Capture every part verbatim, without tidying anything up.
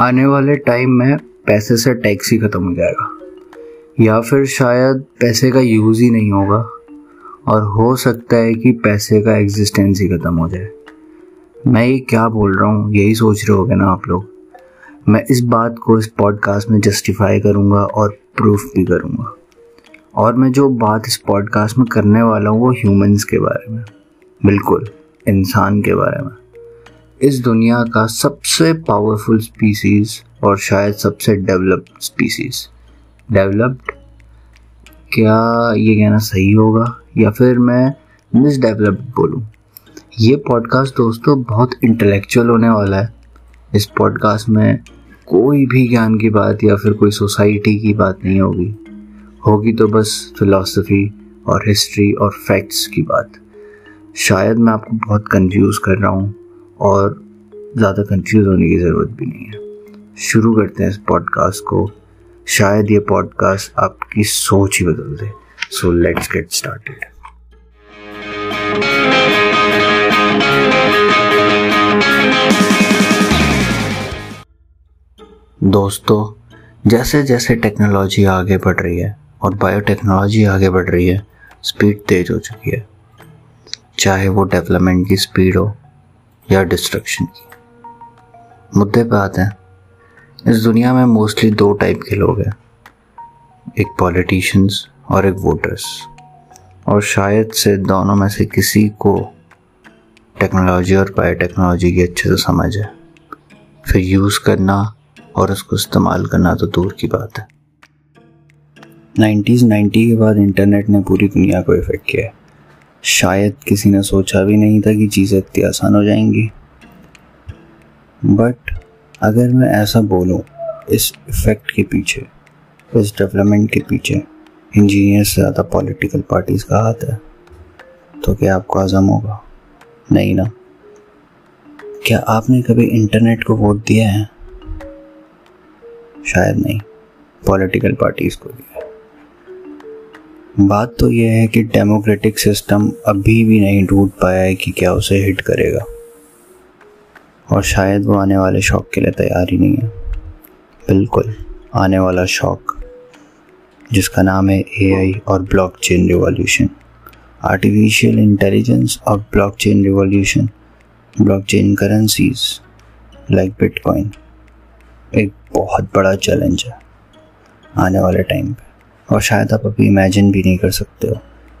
आने वाले टाइम में पैसे से टैक्स ही ख़त्म हो जाएगा, या फिर शायद पैसे का यूज़ ही नहीं होगा और हो सकता है कि पैसे का एग्जिस्टेंस ही ख़त्म हो जाए। मैं ये क्या बोल रहा हूँ यही सोच रहे होगे ना आप लोग। मैं इस बात को इस पॉडकास्ट में जस्टिफाई करूँगा और प्रूफ भी करूँगा, और मैं जो बात इस पॉडकास्ट में करने वाला हूँ वो ह्यूमंस के बारे में, बिल्कुल इंसान के बारे में। इस दुनिया का सबसे पावरफुल स्पीसीज़ और शायद सबसे डेवलप्ड स्पीसीज़, डेवलप्ड क्या ये कहना सही होगा या फिर मैं मिसडेवलप्ड बोलूँ। ये पॉडकास्ट दोस्तों बहुत इंटेलेक्चुअल होने वाला है। इस पॉडकास्ट में कोई भी ज्ञान की बात या फिर कोई सोसाइटी की बात नहीं होगी, होगी तो बस फिलॉसफी और हिस्ट्री और फैक्ट्स की बात। शायद मैं आपको बहुत कंफ्यूज कर रहा हूँ और ज़्यादा कंफ्यूज होने की ज़रूरत भी नहीं है। शुरू करते हैं इस पॉडकास्ट को, शायद ये पॉडकास्ट आपकी सोच ही बदल दे। So let's get started. दोस्तों, जैसे जैसे टेक्नोलॉजी आगे बढ़ रही है और बायोटेक्नोलॉजी आगे बढ़ रही है, स्पीड तेज़ हो चुकी है, चाहे वो डेवलपमेंट की स्पीड हो या डिस्ट्रक्शन की। मुद्दे पे आते हैं। इस दुनिया में मोस्टली दो टाइप के लोग हैं, एक पॉलिटिशियंस और एक वोटर्स, और शायद से दोनों में से किसी को टेक्नोलॉजी और बायोटेक्नोलॉजी की अच्छे से समझ है, फिर यूज़ करना और उसको इस्तेमाल करना तो दूर की बात है। नाइनटीन नाइंटी के बाद इंटरनेट ने पूरी दुनिया को इफेक्ट किया है। शायद किसी ने सोचा भी नहीं था कि चीज़ें इतनी आसान हो जाएंगी, बट अगर मैं ऐसा बोलूँ, इस इफेक्ट के पीछे, इस डेवलपमेंट के पीछे इंजीनियर से ज़्यादा पॉलिटिकल पार्टीज़ का हाथ है, तो क्या आपको आज़म होगा? नहीं ना। क्या आपने कभी इंटरनेट को वोट दिया है? शायद नहीं, पॉलिटिकल पार्टीज़ को भी। बात तो यह है कि डेमोक्रेटिक सिस्टम अभी भी नहीं ढूंढ पाया है कि क्या उसे हिट करेगा, और शायद वो आने वाले शॉक के लिए तैयार ही नहीं है। बिल्कुल, आने वाला शॉक जिसका नाम है एआई और ब्लॉकचेन रिवॉल्यूशन, आर्टिफिशियल इंटेलिजेंस और blockchain revolution, blockchain currencies like bitcoin एक बहुत बड़ा चैलेंज है आने वाले टाइम पे, और शायद आप अभी इमेजिन भी नहीं कर सकते हो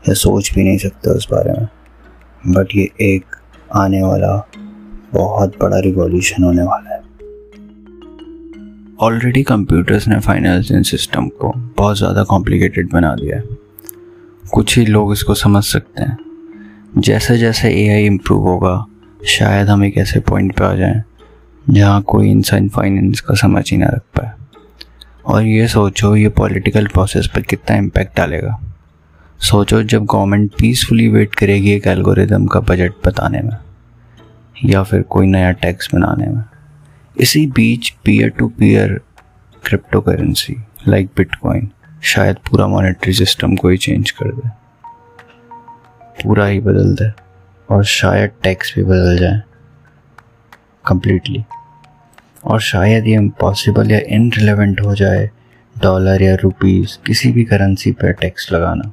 या सोच भी नहीं सकते हो उस बारे में, बट ये एक आने वाला बहुत बड़ा रिवॉल्यूशन होने वाला है। ऑलरेडी कंप्यूटर्स ने फाइनेंशियल सिस्टम को बहुत ज़्यादा कॉम्प्लिकेटेड बना दिया है, कुछ ही लोग इसको समझ सकते हैं। जैसे जैसे एआई इम्प्रूव होगा, शायद हम एक ऐसे पॉइंट पे आ जाएं जहाँ कोई इंसान फाइनेंस का समझ ही ना रख पाए, और ये सोचो ये पॉलिटिकल प्रोसेस पर कितना इम्पैक्ट डालेगा। सोचो जब गवर्नमेंट पीसफुली वेट करेगी एक एल्गोरिदम का बजट बताने में या फिर कोई नया टैक्स बनाने में। इसी बीच peer to peer crypto currency like bitcoin शायद पूरा मॉनेटरी सिस्टम को ही चेंज कर दे, पूरा ही बदल दे, और शायद टैक्स भी बदल जाए कम्प्लीटली, और शायद ये इम्पॉसिबल या इनरिलेवेंट हो जाए डॉलर या रुपीस किसी भी करेंसी पर टैक्स लगाना।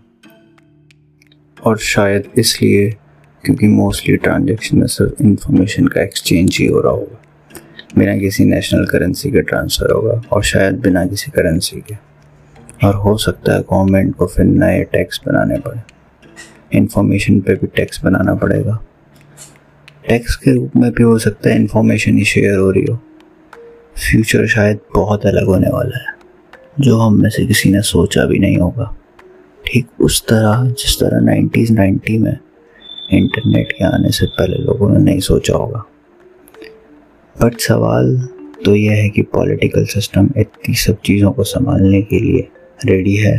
और शायद इसलिए क्योंकि मोस्टली ट्रांजैक्शन में सिर्फ इंफॉर्मेशन का एक्सचेंज ही हो रहा होगा, बिना किसी नेशनल करेंसी के ट्रांसफ़र होगा और शायद बिना किसी करेंसी के, और हो सकता है गवर्नमेंट को फिर नए टैक्स बनाने पड़े, इंफॉर्मेशन पे भी टैक्स बनाना पड़ेगा। टैक्स के रूप में भी हो सकता है इन्फॉर्मेशन ही शेयर हो रही हो। फ्यूचर शायद बहुत अलग होने वाला है, जो हम में से किसी ने सोचा भी नहीं होगा, ठीक उस तरह जिस तरह नाइनटीज नाइन्टी में इंटरनेट के आने से पहले लोगों ने नहीं सोचा होगा। बट सवाल तो यह है कि पॉलिटिकल सिस्टम इतनी सब चीज़ों को संभालने के लिए रेडी है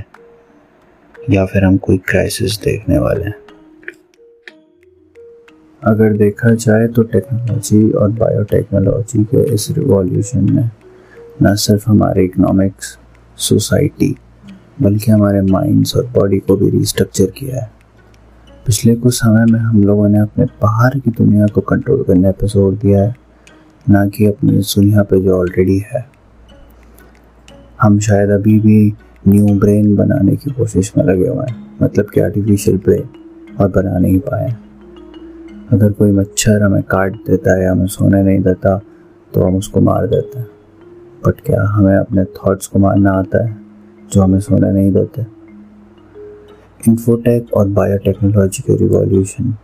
या फिर हम कोई क्राइसिस देखने वाले हैं। अगर देखा जाए तो टेक्नोलॉजी और बायोटेक्नोलॉजी के इस रिवॉल्यूशन में न सिर्फ हमारे इकोनॉमिक्स, सोसाइटी, बल्कि हमारे माइंड्स और बॉडी को भी रिस्ट्रक्चर किया है। पिछले कुछ समय में हम लोगों ने अपने बाहर की दुनिया को कंट्रोल करने पर जोर दिया है, ना कि अपनी सुनिया पे जो ऑलरेडी है। हम शायद अभी भी न्यू ब्रेन बनाने की कोशिश में लगे हुए हैं, मतलब कि आर्टिफिशियल ब्रेन, और बना नहीं पाए। अगर कोई मच्छर हमें काट देता है या हमें सोने नहीं देता तो हम उसको मार देते हैं, बट क्या हमें अपने थॉट्स को मारना आता है जो हमें सोने नहीं देते? इन्फोटेक और बायोटेक्नोलॉजी के रिवॉल्यूशन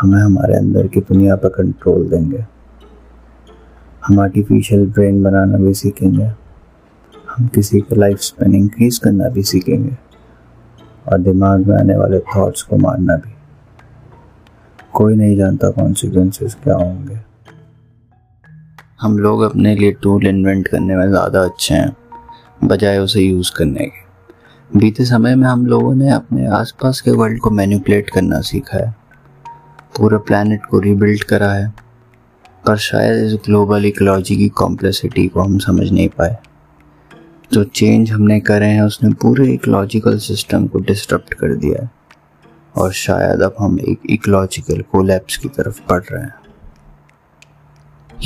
हमें हमारे अंदर की दुनिया पर कंट्रोल देंगे। हम आर्टिफिशियल ब्रेन बनाना भी सीखेंगे, हम किसी के लाइफ स्पैन इंक्रीज करना भी सीखेंगे और दिमाग में आने वाले थॉट्स को मारना भी। कोई नहीं जानता कॉन्सिक्वेंसेस क्या होंगे। हम लोग अपने लिए टूल इन्वेंट करने में ज़्यादा अच्छे हैं बजाय उसे यूज़ करने के। बीते समय में हम लोगों ने अपने आसपास के वर्ल्ड को मैनिपुलेट करना सीखा है, पूरा प्लैनेट को रीबिल्ड करा है, पर शायद इस ग्लोबल इकोलॉजी की कॉम्प्लेक्सिटी को हम समझ नहीं पाए। जो चेंज हमने करे हैं उसने पूरे इकोलॉजिकल सिस्टम को डिस्टर्ब कर दिया है और शायद अब हम एक इकोलॉजिकल कोलैप्स की तरफ बढ़ रहे हैं।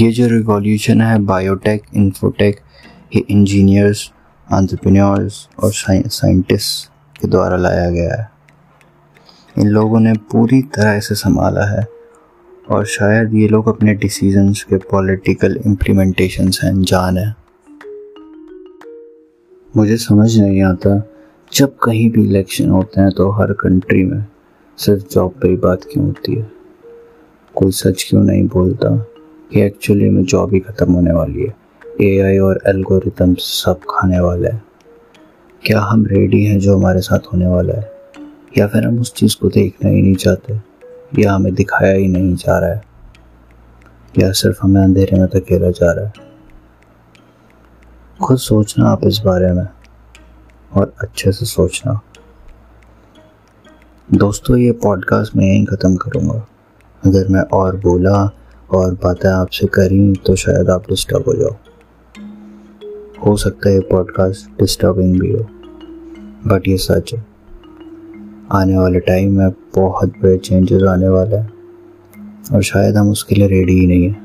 ये जो रिवॉल्यूशन है बायोटेक, इन्फोटेक, ये इंजीनियर्स, एंटरप्रेन्योर्स और साइंटिस्ट के द्वारा लाया गया है। इन लोगों ने पूरी तरह इसे संभाला है और शायद ये लोग अपने डिसीजंस के पॉलिटिकल इम्प्लीमेंटेशन से अनजान है। मुझे समझ नहीं आता, जब कहीं भी इलेक्शन होते हैं तो हर कंट्री में सिर्फ जॉब पर ही बात क्यों होती है? कोई सच क्यों नहीं बोलता कि एक्चुअली में जॉब ही ख़त्म होने वाली है, एआई और एल्गोरिथम सब खाने वाला है। क्या हम रेडी हैं जो हमारे साथ होने वाला है, या फिर हम उस चीज़ को देखना ही नहीं चाहते, या हमें दिखाया ही नहीं जा रहा है, या सिर्फ हमें अंधेरे में धकेला जा रहा है? खुद सोचना आप इस बारे में और अच्छे से सोचना। दोस्तों, ये पॉडकास्ट मैं यहीं ख़त्म करूँगा। अगर मैं और बोला और बातें आपसे करी तो शायद आप डिस्टर्ब हो जाओ। हो सकता है ये पॉडकास्ट डिस्टर्बिंग भी हो, बट ये सच है। आने वाले टाइम में बहुत बड़े चेंजेस आने वाले हैं और शायद हम उसके लिए रेडी ही नहीं हैं,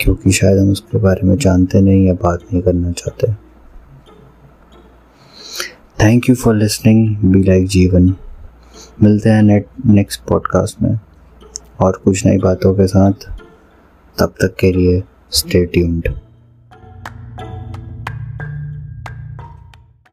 क्योंकि शायद हम उसके बारे में जानते नहीं या बात नहीं करना चाहते। Thank you for listening be like Jeevan. मिलते हैं नेक्स्ट पॉडकास्ट में और कुछ नई बातों के साथ। तब तक के लिए स्टे ट्यून्ड।